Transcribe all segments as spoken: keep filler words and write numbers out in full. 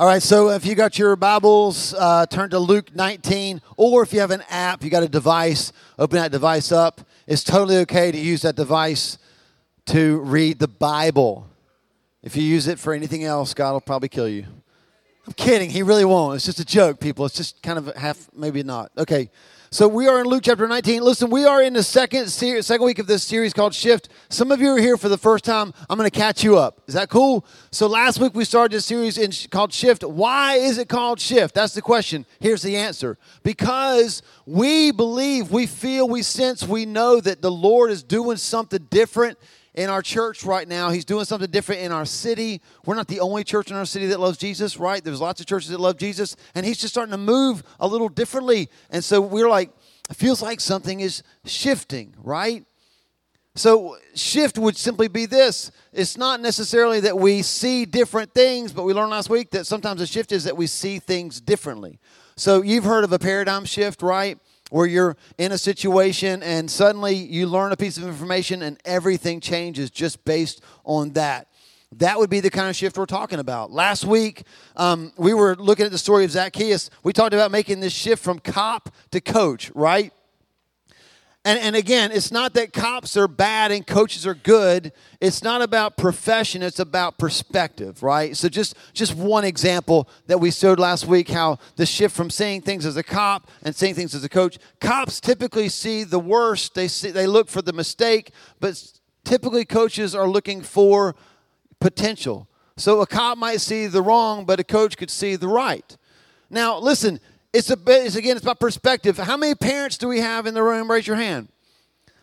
All right, so if you got your Bibles, uh, turn to Luke nineteen, or if you have an app, you got a device, open that device up. It's totally okay to use that device to read the Bible. If you use it for anything else, God will probably kill you. I'm kidding. He really won't. It's just a joke, people. It's just kind of half, maybe not. Okay, so we are in Luke chapter nineteen. Listen, we are in the second ser- second week of this series called Shift. Some of you are here for the first time. I'm going to catch you up. Is that cool? So last week we started this series in sh- called Shift. Why is it called Shift? That's the question. Here's the answer. Because we believe, we feel, we sense, we know that the Lord is doing something different in our church right now. He's doing something different in our city. We're not the only church in our city that loves Jesus, right? There's lots of churches that love Jesus, and he's just starting to move a little differently. And so we're like, it feels like something is shifting, right? So shift would simply be this. It's not necessarily that we see different things, but we learned last week that sometimes a shift is that we see things differently. So you've heard of a paradigm shift, right? Where you're in a situation and suddenly you learn a piece of information and everything changes just based on that. That would be the kind of shift we're talking about. Last week, um, we were looking at the story of Zacchaeus. We talked about making this shift from cop to coach, right? And, and again, it's not that cops are bad and coaches are good. It's not about profession. It's about perspective, right? So just, just one example that we showed last week, how the shift from seeing things as a cop and seeing things as a coach. Cops typically see the worst. They see, they look for the mistake, but typically coaches are looking for potential. So a cop might see the wrong, but a coach could see the right. Now, listen. It's, a, it's again, it's about perspective. How many parents do we have in the room? Raise your hand.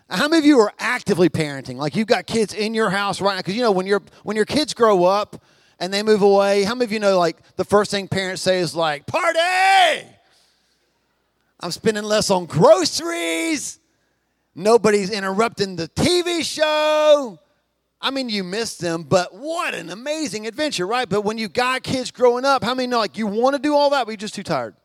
How many of you are actively parenting? Like you've got kids in your house right now? Because, you know, when, you're, when your kids grow up and they move away, how many of you know, like, the first thing parents say is, like, party! I'm spending less on groceries. Nobody's interrupting the T V show. I mean, you miss them, but what an amazing adventure, right? But when you've got kids growing up, how many know, like, you want to do all that, but you're just too tired?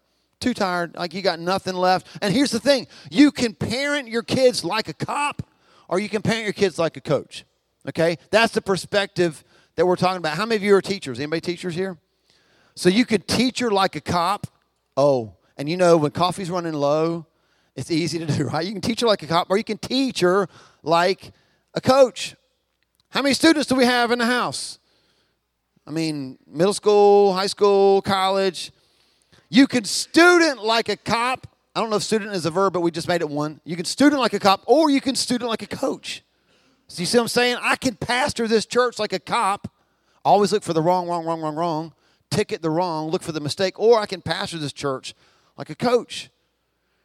Too tired, like you got nothing left. And here's the thing. You can parent your kids like a cop or you can parent your kids like a coach, okay? That's the perspective that we're talking about. How many of you are teachers? Anybody teachers here? So you could teach her like a cop. Oh, and you know when coffee's running low, it's easy to do, right? You can teach her like a cop or you can teach her like a coach. How many students do we have in the house? I mean, middle school, high school, college. You can student like a cop. I don't know if student is a verb, but we just made it one. You can student like a cop, or you can student like a coach. So you see what I'm saying? I can pastor this church like a cop. Always look for the wrong, wrong, wrong, wrong, wrong. Ticket the wrong, look for the mistake. Or I can pastor this church like a coach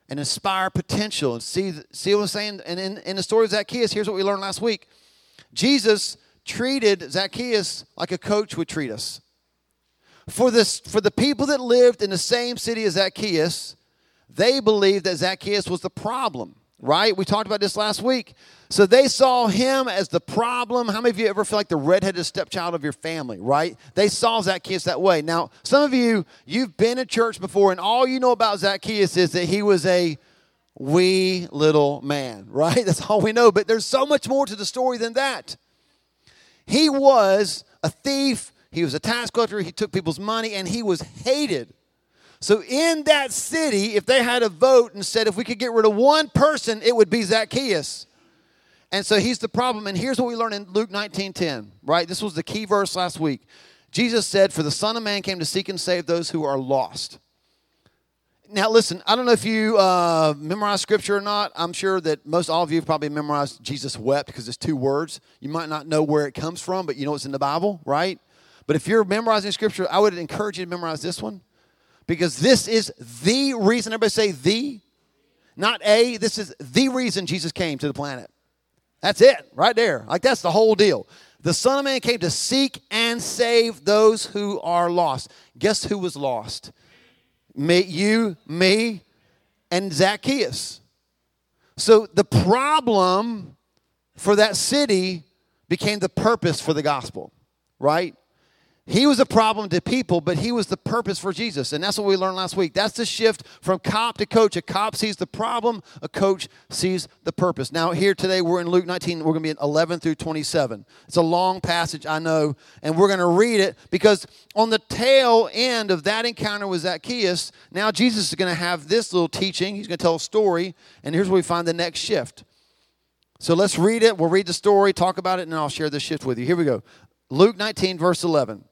and inspire potential. And see, see what I'm saying? And in, in the story of Zacchaeus, here's what we learned last week. Jesus treated Zacchaeus like a coach would treat us. For this, for the people that lived in the same city as Zacchaeus, they believed that Zacchaeus was the problem, right? We talked about this last week. So they saw him as the problem. How many of you ever feel like the redheaded stepchild of your family, right? They saw Zacchaeus that way. Now, some of you, you've been in church before, and all you know about Zacchaeus is that he was a wee little man, right? That's all we know. But there's so much more to the story than that. He was a thief. He was a tax collector, he took people's money, and he was hated. So in that city, if they had a vote and said if we could get rid of one person, it would be Zacchaeus. And so he's the problem. And here's what we learned in Luke nineteen ten, right? This was the key verse last week. Jesus said, "For the Son of Man came to seek and save those who are lost." Now listen, I don't know if you uh, memorize scripture or not. I'm sure that most all of you have probably memorized Jesus wept because it's two words. You might not know where it comes from, but you know it's in the Bible, right? But if you're memorizing scripture, I would encourage you to memorize this one because this is the reason. Everybody say the, not a. This is the reason Jesus came to the planet. That's it right there. Like that's the whole deal. The Son of Man came to seek and save those who are lost. Guess who was lost? Me, you, me, and Zacchaeus. So the problem for that city became the purpose for the gospel, right? He was a problem to people, but he was the purpose for Jesus. And that's what we learned last week. That's the shift from cop to coach. A cop sees the problem. A coach sees the purpose. Now, here today, we're in Luke nineteen. We're going to be in eleven through twenty-seven. It's a long passage, I know. And we're going to read it because on the tail end of that encounter with Zacchaeus, now Jesus is going to have this little teaching. He's going to tell a story. And here's where we find the next shift. So let's read it. We'll read the story, talk about it, and I'll share the shift with you. Here we go. Luke nineteen, verse eleven.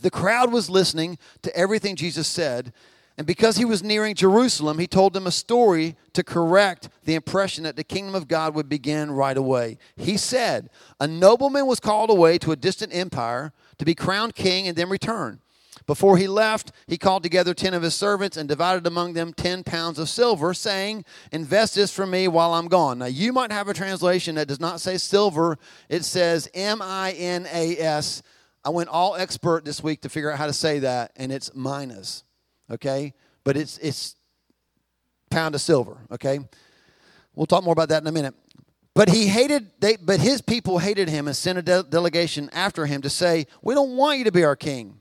The crowd was listening to everything Jesus said, and because he was nearing Jerusalem, he told them a story to correct the impression that the kingdom of God would begin right away. He said, a nobleman was called away to a distant empire to be crowned king and then return. Before he left, he called together ten of his servants and divided among them ten pounds of silver, saying, invest this for me while I'm gone. Now, you might have a translation that does not say silver. It says M I N A S. I went all expert this week to figure out how to say that, and it's minus, okay? But it's it's pound of silver, okay? We'll talk more about that in a minute. But he hated they but his people hated him and sent a de- delegation after him to say, "We don't want you to be our king."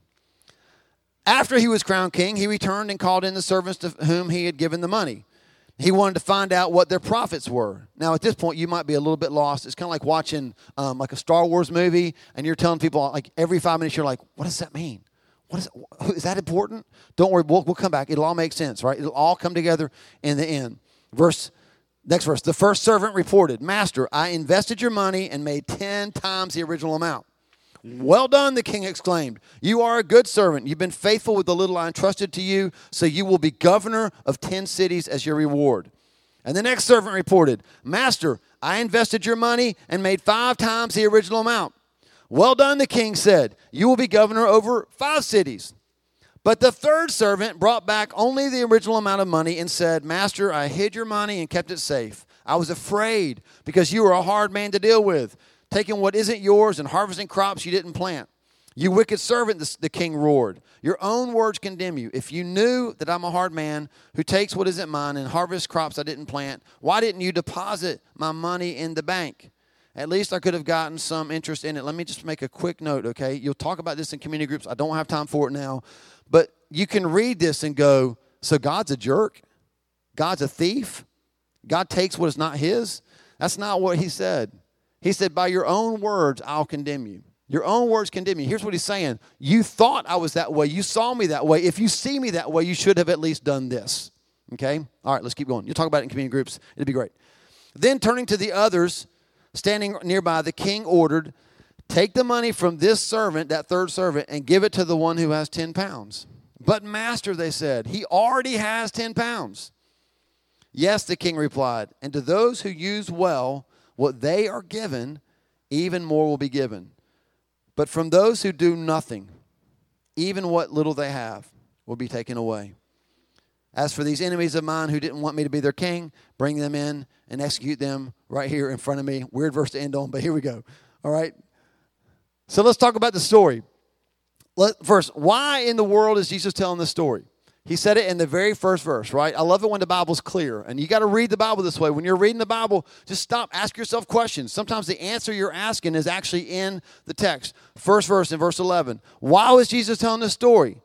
After he was crowned king, he returned and called in the servants to whom he had given the money. He wanted to find out what their profits were. Now, at this point, you might be a little bit lost. It's kind of like watching um, like a Star Wars movie, and you're telling people, like, every five minutes, you're like, what does that mean? What is, that? Is that important? Don't worry, we'll, we'll come back. It'll all make sense, right? It'll all come together in the end. Verse, next verse. The first servant reported, Master, I invested your money and made ten times the original amount. Well done, the king exclaimed. You are a good servant. You've been faithful with the little I entrusted to you, so you will be governor of ten cities as your reward. And the next servant reported, Master, I invested your money and made five times the original amount. Well done, the king said. You will be governor over five cities. But the third servant brought back only the original amount of money and said, Master, I hid your money and kept it safe. I was afraid because you were a hard man to deal with, taking what isn't yours and harvesting crops you didn't plant. You wicked servant, the, the king roared. Your own words condemn you. If you knew that I'm a hard man who takes what isn't mine and harvests crops I didn't plant, why didn't you deposit my money in the bank? At least I could have gotten some interest in it. Let me just make a quick note, okay? You'll talk about this in community groups. I don't have time for it now. But you can read this and go, so God's a jerk? God's a thief? God takes what is not his? That's not what he said. He said, by your own words, I'll condemn you. Your own words condemn you. Here's what he's saying. You thought I was that way. You saw me that way. If you see me that way, you should have at least done this. Okay? All right, let's keep going. You'll talk about it in community groups. It'll be great. Then turning to the others standing nearby, the king ordered, take the money from this servant, that third servant, and give it to the one who has ten pounds. But master, they said, he already has ten pounds. Yes, the king replied, and to those who use well, what they are given, even more will be given. But from those who do nothing, even what little they have will be taken away. As for these enemies of mine who didn't want me to be their king, bring them in and execute them right here in front of me. Weird verse to end on, but here we go. All right. So let's talk about the story. Let, first, why in the world is Jesus telling this story? He said it in the very first verse, right? I love it when the Bible's clear. And you got to read the Bible this way. When you're reading the Bible, just stop. Ask yourself questions. Sometimes the answer you're asking is actually in the text. First verse in verse eleven. Why was Jesus telling this story?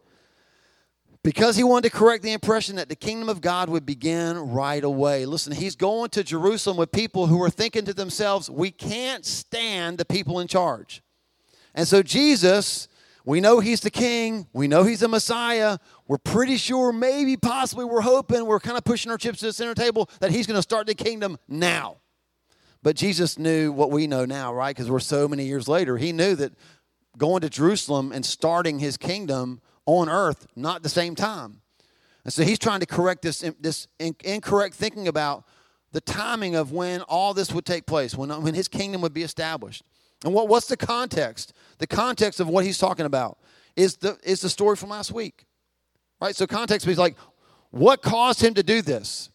Because he wanted to correct the impression that the kingdom of God would begin right away. Listen, he's going to Jerusalem with people who are thinking to themselves, we can't stand the people in charge. And so Jesus... we know he's the king. We know he's the Messiah. We're pretty sure, maybe, possibly, we're hoping, we're kind of pushing our chips to the center table that he's going to start the kingdom now. But Jesus knew what we know now, right? Because we're so many years later. He knew that going to Jerusalem and starting his kingdom on earth, not the same time. And so he's trying to correct this, this incorrect thinking about the timing of when all this would take place, when, when his kingdom would be established. And what, what's the context? The context of what he's talking about is the is the story from last week, right? So context is like, what caused him to do this?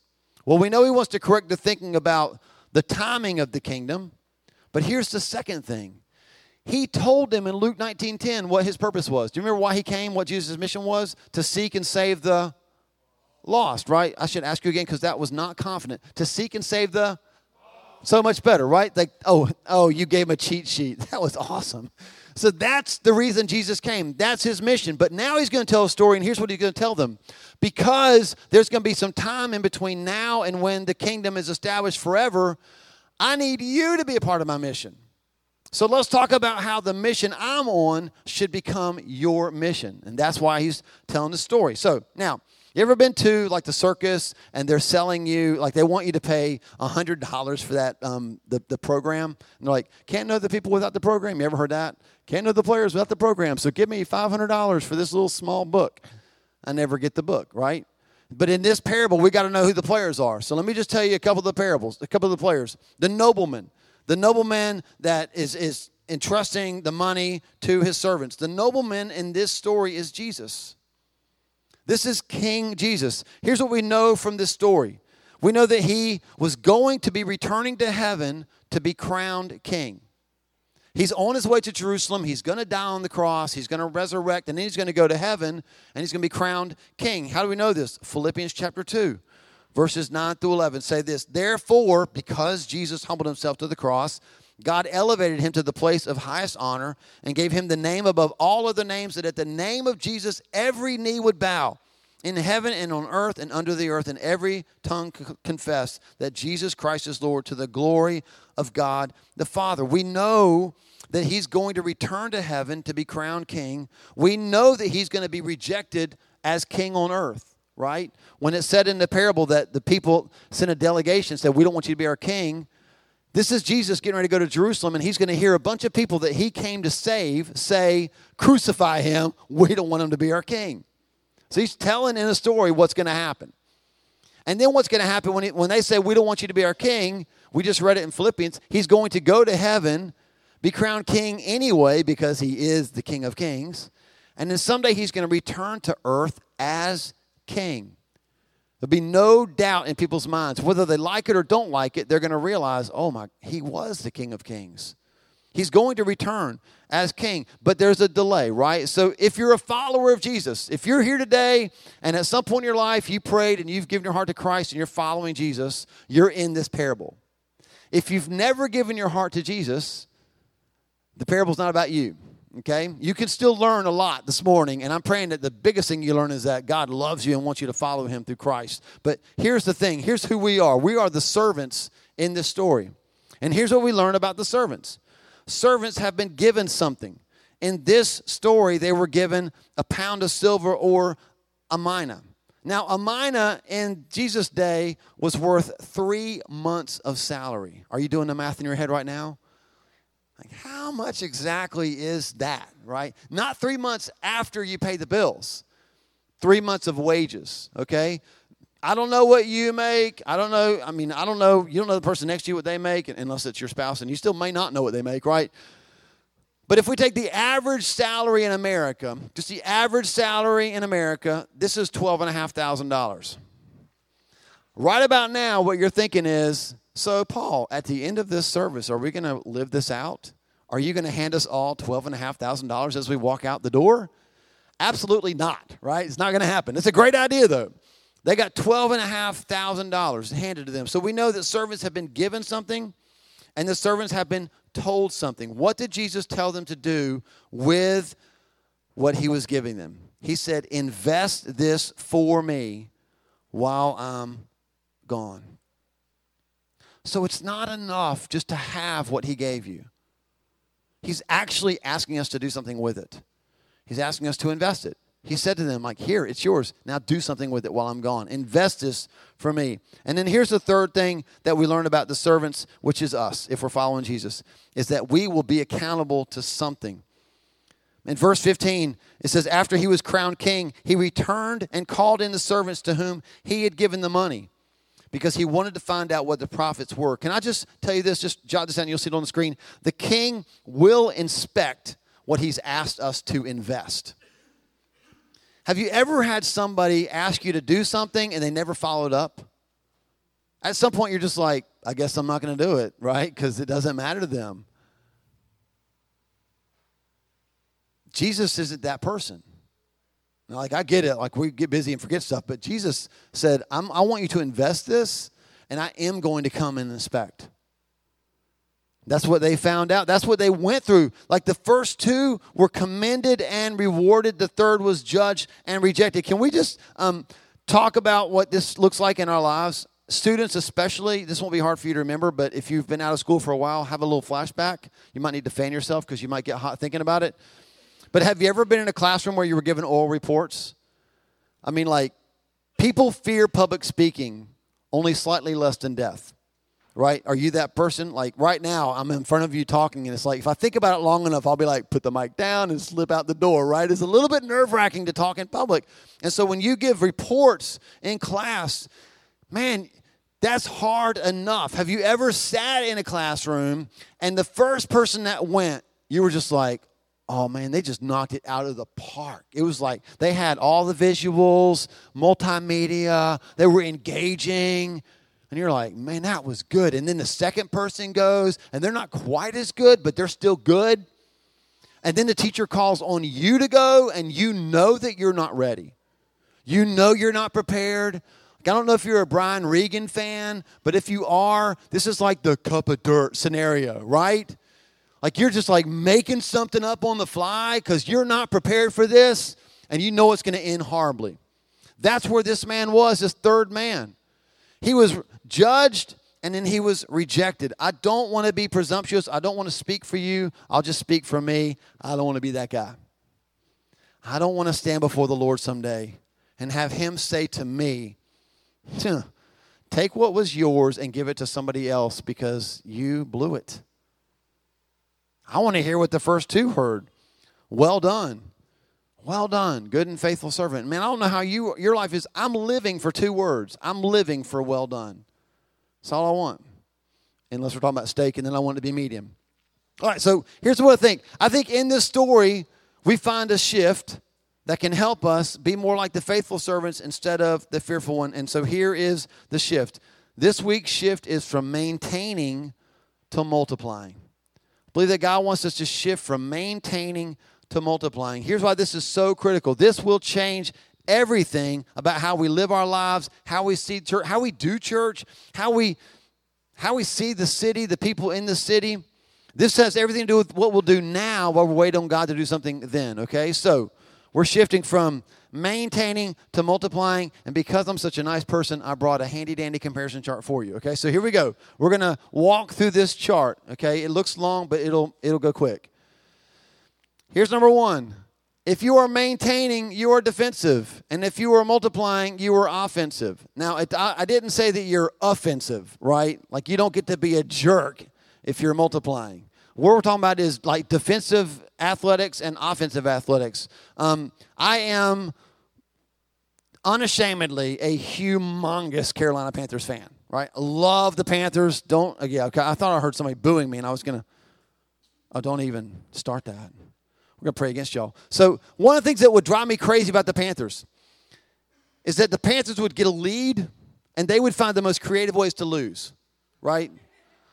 Well, we know he wants to correct the thinking about the timing of the kingdom, but here's the second thing. He told them in Luke nineteen ten what his purpose was. Do you remember why he came, what Jesus' mission was? To seek and save the lost, right? I should ask you again because that was not confident. To seek and save the So much better, right? Like, oh, oh, you gave him a cheat sheet. That was awesome. So that's the reason Jesus came. That's his mission. But now he's going to tell a story, and here's what he's going to tell them. Because there's going to be some time in between now and when the kingdom is established forever, I need you to be a part of my mission. So let's talk about how the mission I'm on should become your mission. And that's why he's telling the story. So now, you ever been to like the circus and they're selling you, like they want you to pay one hundred dollars for that, um, the, the program? And they're like, can't know the people without the program. You ever heard that? Can't know the players without the program. So give me five hundred dollars for this little small book. I never get the book, right? But in this parable, we got to know who the players are. So let me just tell you a couple of the parables, a couple of the players. The nobleman. The nobleman that is, is entrusting the money to his servants. The nobleman in this story is Jesus. This is King Jesus. Here's what we know from this story. We know that he was going to be returning to heaven to be crowned king. He's on his way to Jerusalem. He's going to die on the cross. He's going to resurrect, and then he's going to go to heaven, and he's going to be crowned king. How do we know this? Philippians chapter two. Verses nine through eleven say this, therefore, because Jesus humbled himself to the cross, God elevated him to the place of highest honor and gave him the name above all other names, that at the name of Jesus every knee would bow in heaven and on earth and under the earth, and every tongue c- confess that Jesus Christ is Lord, to the glory of God the Father. We know that he's going to return to heaven to be crowned king. We know that he's going to be rejected as king on earth. Right? When it said in the parable that the people sent a delegation, said, we don't want you to be our king. This is Jesus getting ready to go to Jerusalem, and he's going to hear a bunch of people that he came to save say, crucify him. We don't want him to be our king. So he's telling in a story what's going to happen. And then what's going to happen when, he, when they say, we don't want you to be our king, we just read it in Philippians, he's going to go to heaven, be crowned king anyway, because he is the King of Kings. And then someday he's going to return to earth as king. There'll be no doubt in people's minds, whether they like it or don't like it, they're going to realize, oh my, he was the King of Kings. He's going to return as king, but there's a delay, right? So if you're a follower of Jesus, if you're here today and at some point in your life you prayed and you've given your heart to Christ and you're following Jesus, you're in this parable. If you've never given your heart to Jesus, the parable's not about you. Okay, you can still learn a lot this morning, and I'm praying that the biggest thing you learn is that God loves you and wants you to follow him through Christ. But here's the thing. Here's who we are. We are the servants in this story. And here's what we learn about the servants. Servants have been given something. In this story, they were given a pound of silver or a mina. Now, a mina in Jesus' day was worth three months of salary. Are you doing the math in your head right now? Like, how much exactly is that, right? Not three months after you pay the bills. Three months of wages, okay? I don't know what you make. I don't know. I mean, I don't know. You don't know the person next to you what they make, unless it's your spouse, and you still may not know what they make, right? But if we take the average salary in America, just the average salary in America, this is twelve thousand five hundred dollars. Right about now, what you're thinking is, so, Paul, at the end of this service, are we going to live this out? Are you going to hand us all twelve thousand five hundred dollars as we walk out the door? Absolutely not, right? It's not going to happen. It's a great idea, though. They got twelve thousand five hundred dollars handed to them. So we know that servants have been given something, and the servants have been told something. What did Jesus tell them to do with what he was giving them? He said, invest this for me while I'm gone. So it's not enough just to have what he gave you. He's actually asking us to do something with it. He's asking us to invest it. He said to them, like, here, it's yours. Now do something with it while I'm gone. Invest this for me. And then here's the third thing that we learn about the servants, which is us, if we're following Jesus, is that we will be accountable to something. In verse fifteen, it says, after he was crowned king, he returned and called in the servants to whom he had given the money, because he wanted to find out what the profits were. Can I just tell you this? Just jot this down. You'll see it on the screen. The king will inspect what he's asked us to invest. Have you ever had somebody ask you to do something and they never followed up? At some point, you're just like, I guess I'm not going to do it, right? Because it doesn't matter to them. Jesus isn't that person. Like, I get it. Like, we get busy and forget stuff. But Jesus said, I'm, I want you to invest this, and I am going to come and inspect. That's what they found out. That's what they went through. Like the first two were commended and rewarded. The third was judged and rejected. Can we just um, talk about what this looks like in our lives? Students especially, this won't be hard for you to remember, but if you've been out of school for a while, have a little flashback. You might need to fan yourself because you might get hot thinking about it. But have you ever been in a classroom where you were given oral reports? I mean, like, people fear public speaking only slightly less than death, right? Are you that person? Like, right now, I'm in front of you talking, and it's like, if I think about it long enough, I'll be like, put the mic down and slip out the door, right? It's a little bit nerve-wracking to talk in public. And so when you give reports in class, man, that's hard enough. Have you ever sat in a classroom and the first person that went, you were just like, oh, man, they just knocked it out of the park. It was like they had all the visuals, multimedia. They were engaging. And you're like, man, that was good. And then the second person goes, and they're not quite as good, but they're still good. And then the teacher calls on you to go, and you know that you're not ready. You know you're not prepared. I don't know if you're a Brian Regan fan, but if you are, this is like the cup of dirt scenario, right? Like you're just like making something up on the fly because you're not prepared for this, and you know it's going to end horribly. That's where this man was, this third man. He was judged, and then he was rejected. I don't want to be presumptuous. I don't want to speak for you. I'll just speak for me. I don't want to be that guy. I don't want to stand before the Lord someday and have him say to me, take what was yours and give it to somebody else because you blew it. I want to hear what the first two heard. Well done. Well done, good and faithful servant. Man, I don't know how you your life is. I'm living for two words. I'm living for well done. That's all I want. Unless we're talking about steak, and then I want it to be medium. All right, so here's what I think. I think in this story, we find a shift that can help us be more like the faithful servants instead of the fearful one. And so here is the shift. This week's shift is from maintaining to multiplying. I believe that God wants us to shift from maintaining to multiplying. Here's why this is so critical. This will change everything about how we live our lives, how we see church, how we do church, how we how we see the city, the people in the city. This has everything to do with what we'll do now while we're waiting on God to do something then, okay? So we're shifting from maintaining to multiplying. And because I'm such a nice person, I brought a handy-dandy comparison chart for you. Okay, so here we go. We're going to walk through this chart. Okay, it looks long, but it'll it'll go quick. Here's number one. If you are maintaining, you are defensive. And if you are multiplying, you are offensive. Now, it, I, I didn't say that you're offensive, right? Like you don't get to be a jerk if you're multiplying. What we're talking about is like defensive athletics and offensive athletics. Um, I am unashamedly a humongous Carolina Panthers fan, right? Love the Panthers. Don't, yeah, okay. I thought I heard somebody booing me and I was going to, oh, don't even start that. We're going to pray against y'all. So one of the things that would drive me crazy about the Panthers is that the Panthers would get a lead and they would find the most creative ways to lose, right?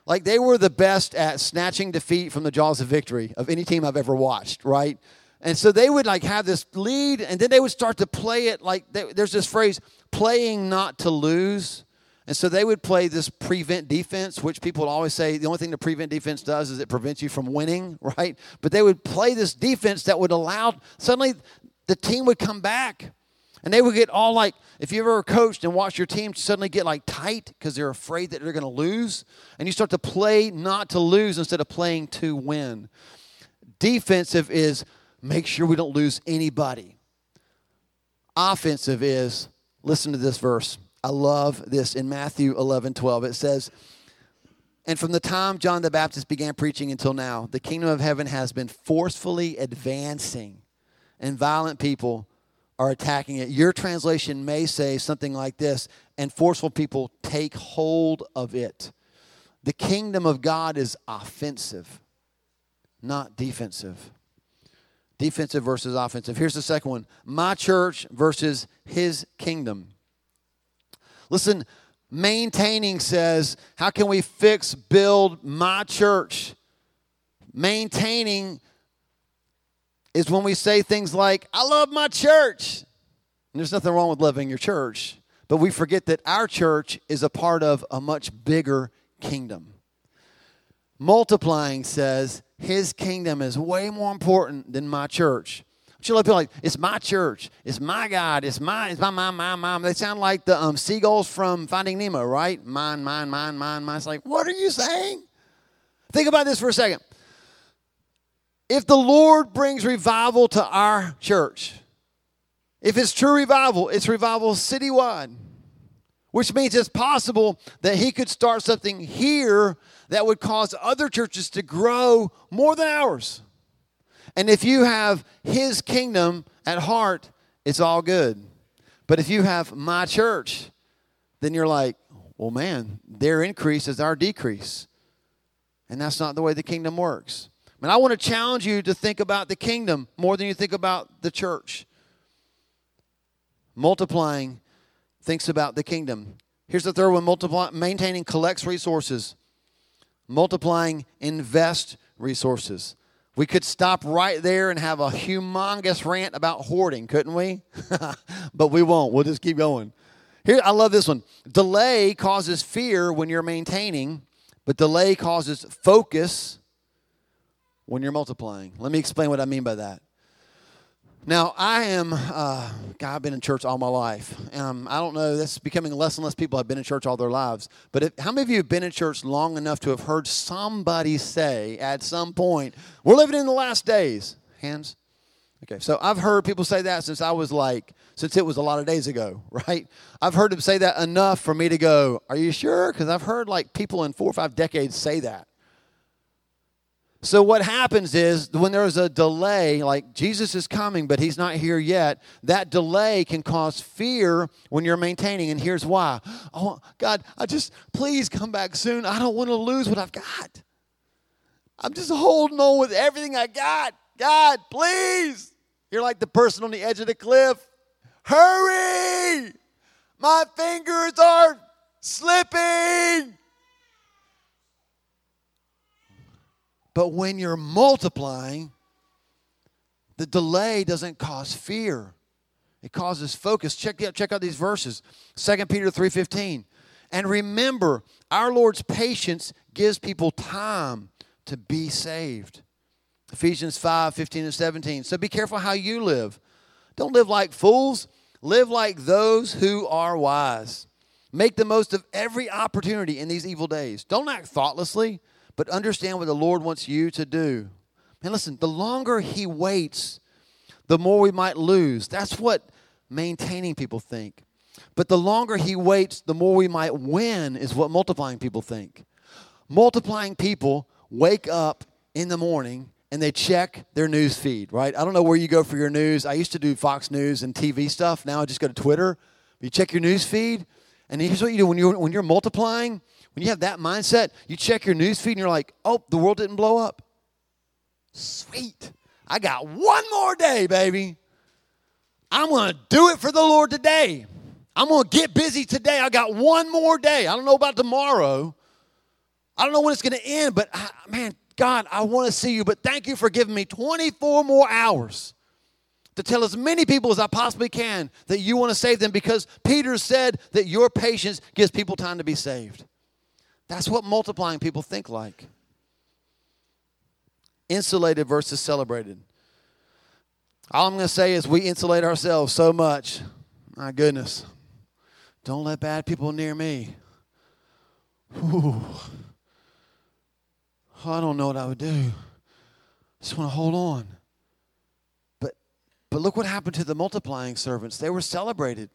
Like, they were the best at snatching defeat from the jaws of victory of any team I've ever watched, right? And so they would, like, have this lead, and then they would start to play it. Like, they, there's this phrase, playing not to lose. And so they would play this prevent defense, which people would always say the only thing the prevent defense does is it prevents you from winning, right? But they would play this defense that would allow – suddenly the team would come back, and they would get all, like, if you ever coached and watched your team suddenly get, like, tight because they're afraid that they're going to lose, and you start to play not to lose instead of playing to win. Defensive is make sure we don't lose anybody. Offensive is, listen to this verse. I love this in Matthew eleven twelve. It says, and from the time John the Baptist began preaching until now, the kingdom of heaven has been forcefully advancing, and violent people are attacking it. Your translation may say something like this, and forceful people take hold of it. The kingdom of God is offensive, not defensive. Defensive versus offensive. Here's the second one. My church versus his kingdom. Listen, maintaining says, how can we fix, build my church? Maintaining is when we say things like, I love my church. And there's nothing wrong with loving your church, but we forget that our church is a part of a much bigger kingdom. multiplying says his kingdom is way more important than my church. She love people like, it's my church, it's my God, it's my, it's my, my, my, my. They sound like the um, seagulls from Finding Nemo, right? Mine, mine, mine, mine, mine. It's like, what are you saying? Think about this for a second. If the Lord brings revival to our church, if it's true revival, it's revival citywide, which means it's possible that he could start something here that would cause other churches to grow more than ours. And if you have his kingdom at heart, it's all good. But if you have my church, then you're like, well, man, their increase is our decrease. And that's not the way the kingdom works. And I want to challenge you to think about the kingdom more than you think about the church. Multiplying thinks about the kingdom. Here's the third one, multiply, maintaining collects resources. Multiplying invest resources. We could stop right there and have a humongous rant about hoarding, couldn't we? But we won't. We'll just keep going. Here, I love this one. Delay causes fear when you're maintaining, but delay causes focus when you're multiplying. Let me explain what I mean by that. Now, I am, uh, God, I've been in church all my life. Um, I don't know, that's becoming less and less people have been in church all their lives. But if, how many of you have been in church long enough to have heard somebody say at some point, we're living in the last days? Hands? Okay, so I've heard people say that since I was like, since it was a lot of days ago, right? I've heard them say that enough for me to go, are you sure? Because I've heard like people in four or five decades say that. So what happens is when there's a delay, like Jesus is coming, but he's not here yet, that delay can cause fear when you're maintaining, and here's why. Oh, God, I just, please come back soon. I don't want to lose what I've got. I'm just holding on with everything I got. God, please. You're like the person on the edge of the cliff. Hurry! My fingers are slipping. But when you're multiplying, the delay doesn't cause fear. It causes focus. Check out, check out these verses. Second Peter three fifteen. And remember, our Lord's patience gives people time to be saved. Ephesians five fifteen and seventeen. So be careful how you live. Don't live like fools. Live like those who are wise. Make the most of every opportunity in these evil days. Don't act thoughtlessly, but understand what the Lord wants you to do. And listen, the longer he waits, the more we might lose. That's what maintaining people think. But the longer he waits, the more we might win is what multiplying people think. Multiplying people wake up in the morning and they check their news feed, right? I don't know where you go for your news. I used to do Fox News and T V stuff. Now I just go to Twitter. You check your news feed, and here's what you do when you're, when you're multiplying. When you have that mindset, you check your news feed and you're like, oh, the world didn't blow up. Sweet. I got one more day, baby. I'm going to do it for the Lord today. I'm going to get busy today. I got one more day. I don't know about tomorrow. I don't know when it's going to end, but I, man, God, I want to see you, but thank you for giving me twenty-four more hours to tell as many people as I possibly can that you want to save them, because Peter said that your patience gives people time to be saved. That's what multiplying people think like. Insulated versus celebrated. All I'm going to say is we insulate ourselves so much. My goodness. Don't let bad people near me. Ooh. Oh, I don't know what I would do. I just want to hold on. But, but look what happened to the multiplying servants. They were celebrated.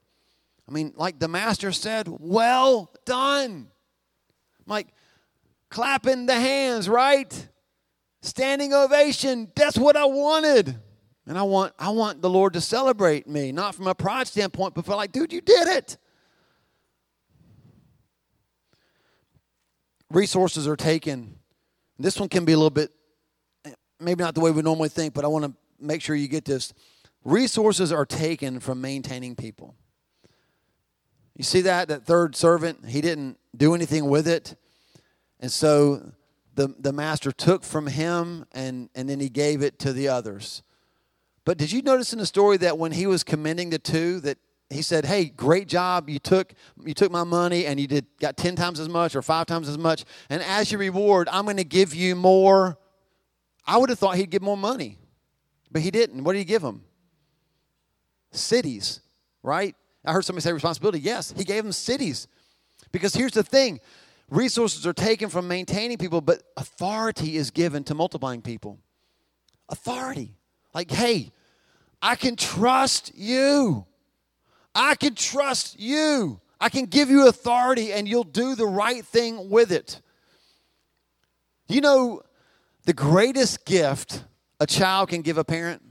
I mean, like the master said, well done. Like, clapping the hands, right? Standing ovation. That's what I wanted. And I want I want the Lord to celebrate me, not from a pride standpoint, but for like, dude, you did it. Resources are taken. This one can be a little bit, maybe not the way we normally think, but I want to make sure you get this. Resources are taken from maintaining people. You see that, that third servant, he didn't do anything with it. And so the, the master took from him and, and then he gave it to the others. But did you notice in the story that when he was commending the two that he said, hey, great job. You took you took my money and you did got ten times as much or five times as much. And as your reward, I'm going to give you more. I would have thought he'd give more money, but he didn't. What did he give him? Cities, right? I heard somebody say responsibility. Yes, he gave them cities. Because here's the thing. Resources are taken from maintaining people, but authority is given to multiplying people. Authority. Like, hey, I can trust you. I can trust you. I can give you authority, and you'll do the right thing with it. You know, the greatest gift a child can give a parent,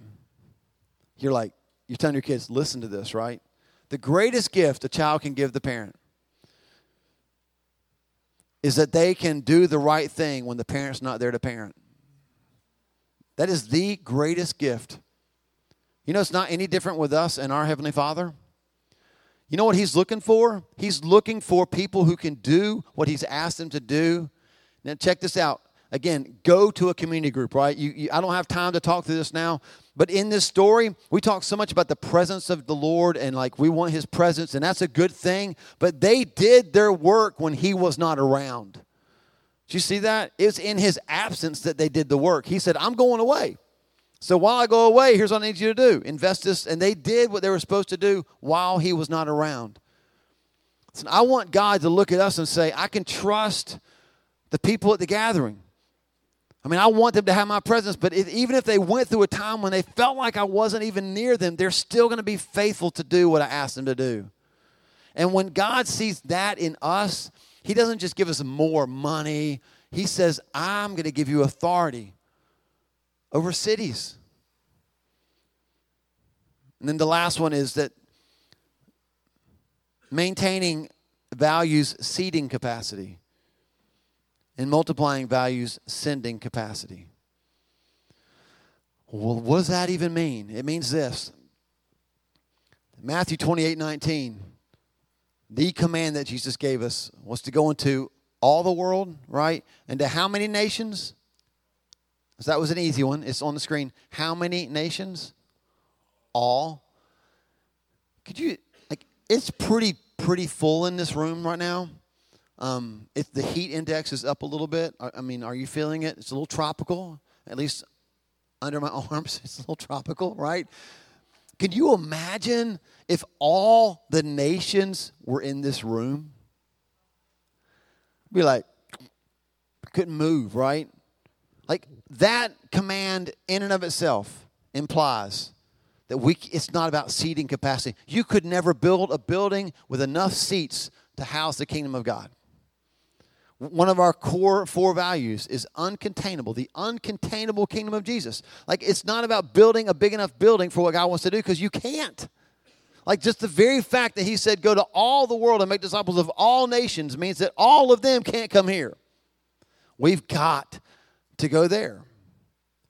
you're like, you're telling your kids, listen to this, right? The greatest gift a child can give the parent is that they can do the right thing when the parent's not there to parent. That is the greatest gift. You know, it's not any different with us and our Heavenly Father. You know what he's looking for? He's looking for people who can do what he's asked them to do. Now, check this out. Again, go to a community group, right? You, you, I don't have time to talk through this now, but in this story, we talk so much about the presence of the Lord and like we want his presence, and that's a good thing, but they did their work when he was not around. Did you see that? It's in his absence that they did the work. He said, I'm going away. So while I go away, here's what I need you to do. Invest this. And they did what they were supposed to do while he was not around. So I want God to look at us and say, I can trust the people at the gathering. I mean, I want them to have my presence, but if, even if they went through a time when they felt like I wasn't even near them, they're still going to be faithful to do what I asked them to do. And when God sees that in us, he doesn't just give us more money. He says, I'm going to give you authority over cities. And then the last one is that maintaining values seeding capacity and multiplying values sending capacity. Well, what does that even mean? It means this. Matthew twenty-eight nineteen, the command that Jesus gave us was to go into all the world, right? And to how many nations? So that was an easy one. It's on the screen. How many nations? All. Could you, like, it's pretty, pretty full in this room right now. Um, if the heat index is up a little bit, I, I mean, are you feeling it? It's a little tropical, at least under my arms. It's a little tropical, right? Can you imagine if all the nations were in this room? I'd be like, couldn't move, right? Like, that command in and of itself implies that we it's not about seating capacity. You could never build a building with enough seats to house the kingdom of God. One of our core four values is uncontainable, the uncontainable kingdom of Jesus. Like, it's not about building a big enough building for what God wants to do, because you can't. Like, just the very fact that he said, go to all the world and make disciples of all nations means that all of them can't come here. We've got to go there.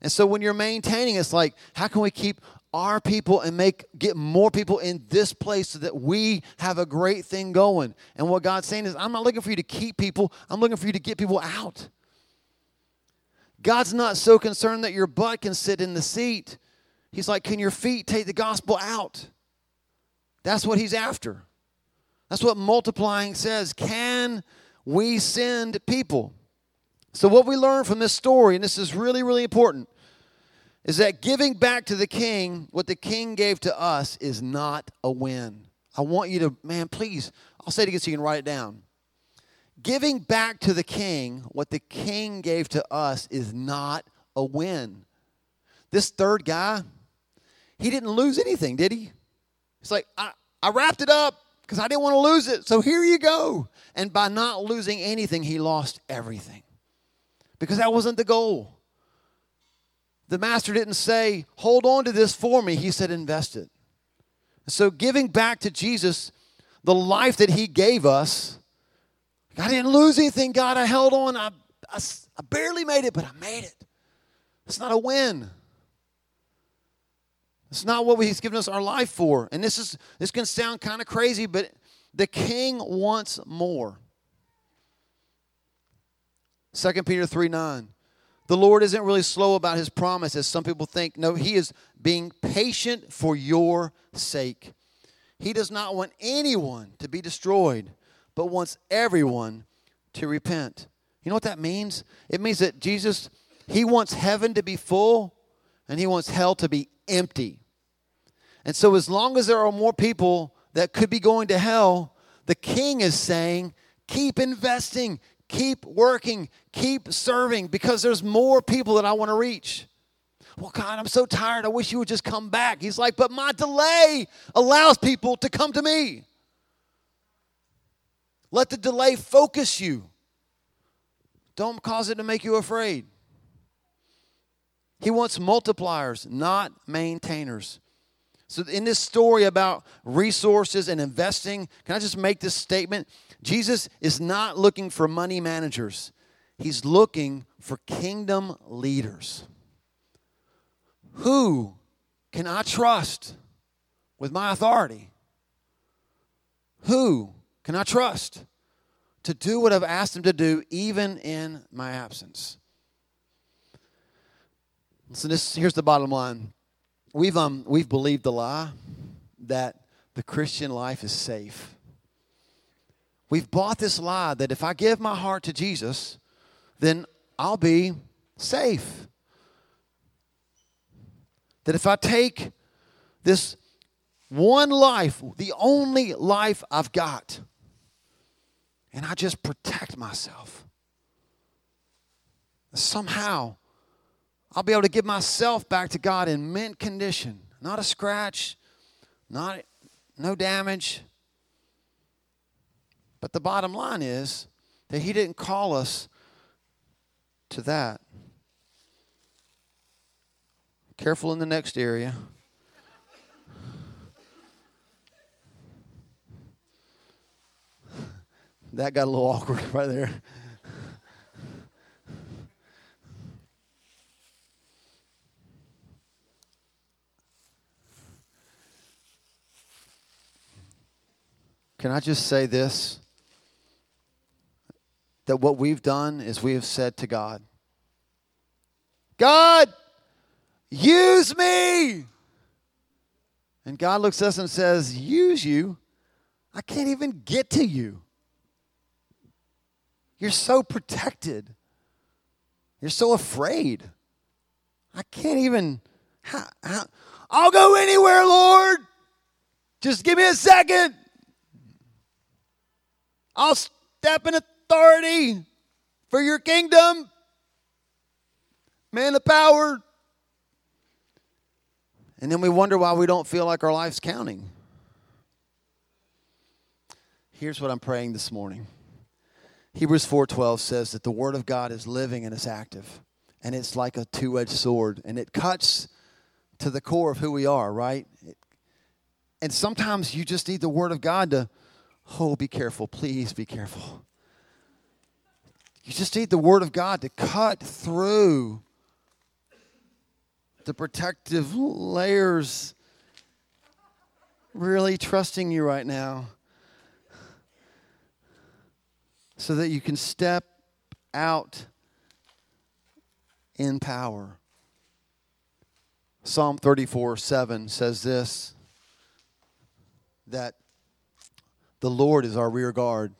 And so when you're maintaining, it's like, how can we keep our people and make get more people in this place so that we have a great thing going? And what God's saying is, I'm not looking for you to keep people. I'm looking for you to get people out. God's not so concerned that your butt can sit in the seat. He's like, can your feet take the gospel out? That's what he's after. That's what multiplying says. Can we send people? So what we learn from this story, and this is really, really important, is that giving back to the king what the king gave to us is not a win. I want you to, man, please, I'll say it again so you can write it down. Giving back to the king what the king gave to us is not a win. This third guy, he didn't lose anything, did he? It's like, I, I wrapped it up because I didn't want to lose it, so here you go. And by not losing anything, he lost everything. Because that wasn't the goal. The master didn't say, hold on to this for me. He said, invest it. So giving back to Jesus, the life that he gave us, I didn't lose anything, God. I held on. I, I, I barely made it, but I made it. It's not a win. It's not what he's given us our life for. And this is this can sound kind of crazy, but the king wants more. Second Peter three nine, the Lord isn't really slow about his promise, as some people think. No, he is being patient for your sake. He does not want anyone to be destroyed, but wants everyone to repent. You know what that means? It means that Jesus, he wants heaven to be full, and he wants hell to be empty. And so as long as there are more people that could be going to hell, the king is saying, keep investing, keep working, keep serving, because there's more people that I want to reach. Well, God, I'm so tired. I wish you would just come back. He's like, but my delay allows people to come to me. Let the delay focus you. Don't cause it to make you afraid. He wants multipliers, not maintainers. So in this story about resources and investing, can I just make this statement? Jesus is not looking for money managers. He's looking for kingdom leaders. Who can I trust with my authority? Who can I trust to do what I've asked him to do, even in my absence? So this here's the bottom line. We've um we've believed the lie that the Christian life is safe. We've bought this lie that if I give my heart to Jesus, then I'll be safe. That if I take this one life, the only life I've got, and I just protect myself, somehow I'll be able to give myself back to God in mint condition. Not a scratch, not no damage. But the bottom line is that he didn't call us to that. Careful in the next area. That got a little awkward right there. Can I just say this? That what we've done is we have said to God, God, use me. And God looks at us and says, use you? I can't even get to you. You're so protected. You're so afraid. I can't even. How, how, I'll go anywhere, Lord. Just give me a second. I'll step in authority for your kingdom. Man of power. And then we wonder why we don't feel like our life's counting. Here's what I'm praying this morning. Hebrews four twelve says that the word of God is living and it's active. And it's like a two-edged sword. And it cuts to the core of who we are, right? And sometimes you just need the word of God to, oh, be careful. Please be careful. You just need the word of God to cut through the protective layers really trusting you right now so that you can step out in power. Psalm thirty-four seven says this, that the Lord is our rear guard.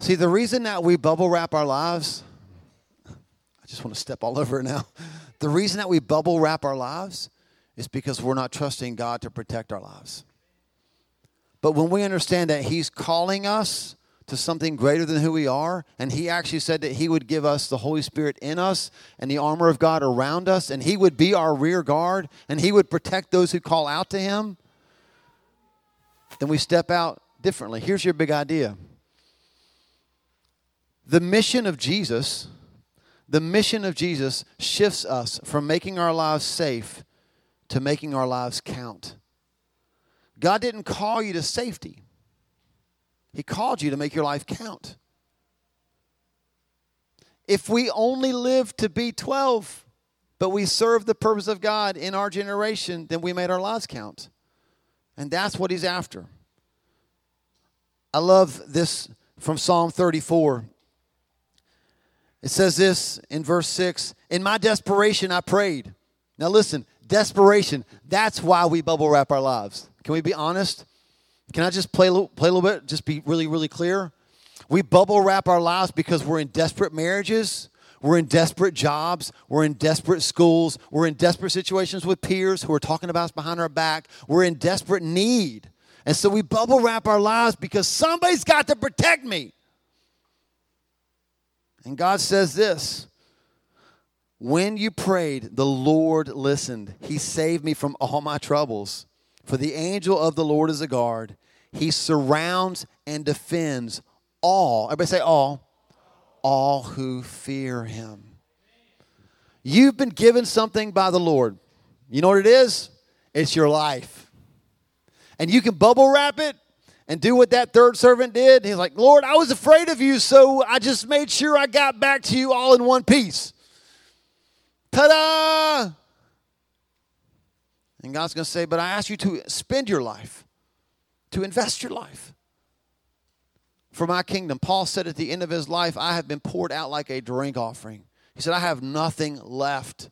See, the reason that we bubble wrap our lives, I just want to step all over it now. The reason that we bubble wrap our lives is because we're not trusting God to protect our lives. But when we understand that he's calling us to something greater than who we are, and he actually said that he would give us the Holy Spirit in us and the armor of God around us, and he would be our rear guard, and he would protect those who call out to him, then we step out differently. Here's your big idea. The mission of Jesus... The mission of Jesus shifts us from making our lives safe to making our lives count. God didn't call you to safety. He called you to make your life count. If we only live to be twelve, but we serve the purpose of God in our generation, then we made our lives count. And that's what he's after. I love this from Psalm thirty-four. It says this in verse six, in my desperation I prayed. Now listen, desperation, that's why we bubble wrap our lives. Can we be honest? Can I just play, play a little bit, just be really, really clear? We bubble wrap our lives because we're in desperate marriages, we're in desperate jobs, we're in desperate schools, we're in desperate situations with peers who are talking about us behind our back, we're in desperate need. And so we bubble wrap our lives because somebody's got to protect me. And God says this, when you prayed, the Lord listened. He saved me from all my troubles. For the angel of the Lord is a guard. He surrounds and defends all. Everybody say all. All who fear him. You've been given something by the Lord. You know what it is? It's your life. And you can bubble wrap it and do what that third servant did. He's like, Lord, I was afraid of you, so I just made sure I got back to you all in one piece. Ta-da! And God's going to say, but I ask you to spend your life, to invest your life for my kingdom. Paul said at the end of his life, I have been poured out like a drink offering. He said, I have nothing left.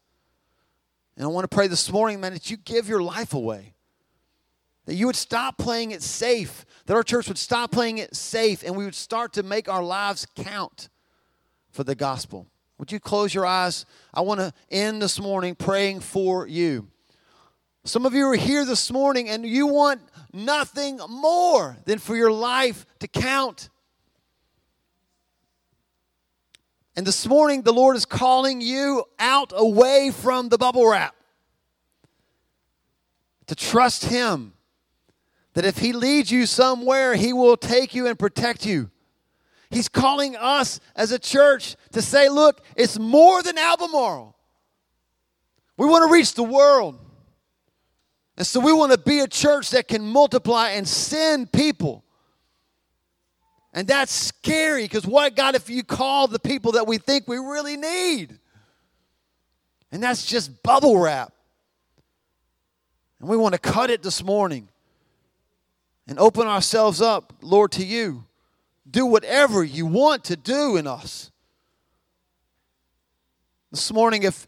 And I want to pray this morning, man, that you give your life away. That you would stop playing it safe. That our church would stop playing it safe and we would start to make our lives count for the gospel. Would you close your eyes? I want to end this morning praying for you. Some of you are here this morning and you want nothing more than for your life to count. And this morning the Lord is calling you out away from the bubble wrap. To trust him. That if he leads you somewhere, he will take you and protect you. He's calling us as a church to say, look, it's more than Albemarle. We want to reach the world. And so we want to be a church that can multiply and send people. And that's scary because what, God, if you call the people that we think we really need? And that's just bubble wrap. And we want to cut it this morning and open ourselves up, Lord, to you. Do whatever you want to do in us. This morning, if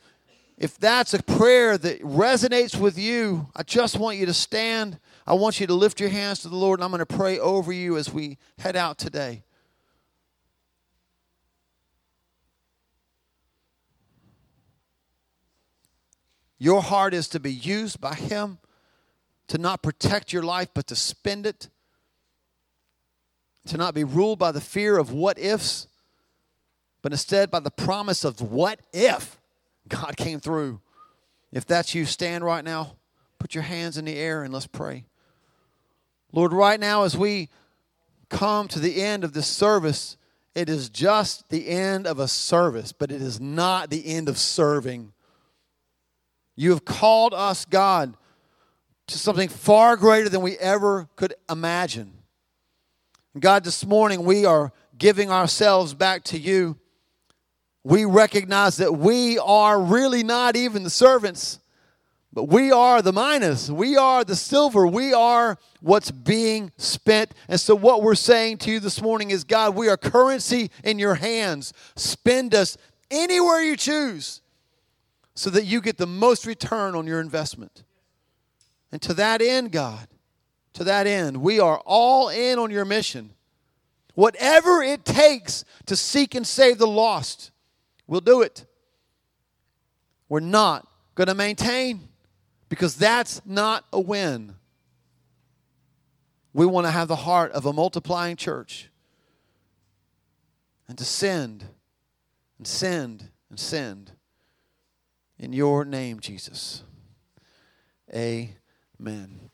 if that's a prayer that resonates with you, I just want you to stand. I want you to lift your hands to the Lord, and I'm going to pray over you as we head out today. Your heart is to be used by him to not protect your life, but to spend it. To not be ruled by the fear of what ifs, but instead by the promise of what if God came through. If that's you, stand right now. Put your hands in the air and let's pray. Lord, right now as we come to the end of this service, it is just the end of a service, but it is not the end of serving. You have called us, God, to something far greater than we ever could imagine. God, this morning we are giving ourselves back to you. We recognize that we are really not even the servants, but we are the minus. We are the silver. We are what's being spent. And so what we're saying to you this morning is, God, we are currency in your hands. Spend us anywhere you choose so that you get the most return on your investment. And to that end, God, To that end, we are all in on your mission. Whatever it takes to seek and save the lost, we'll do it. We're not going to maintain because that's not a win. We want to have the heart of a multiplying church and to send and send and send in your name, Jesus. Amen.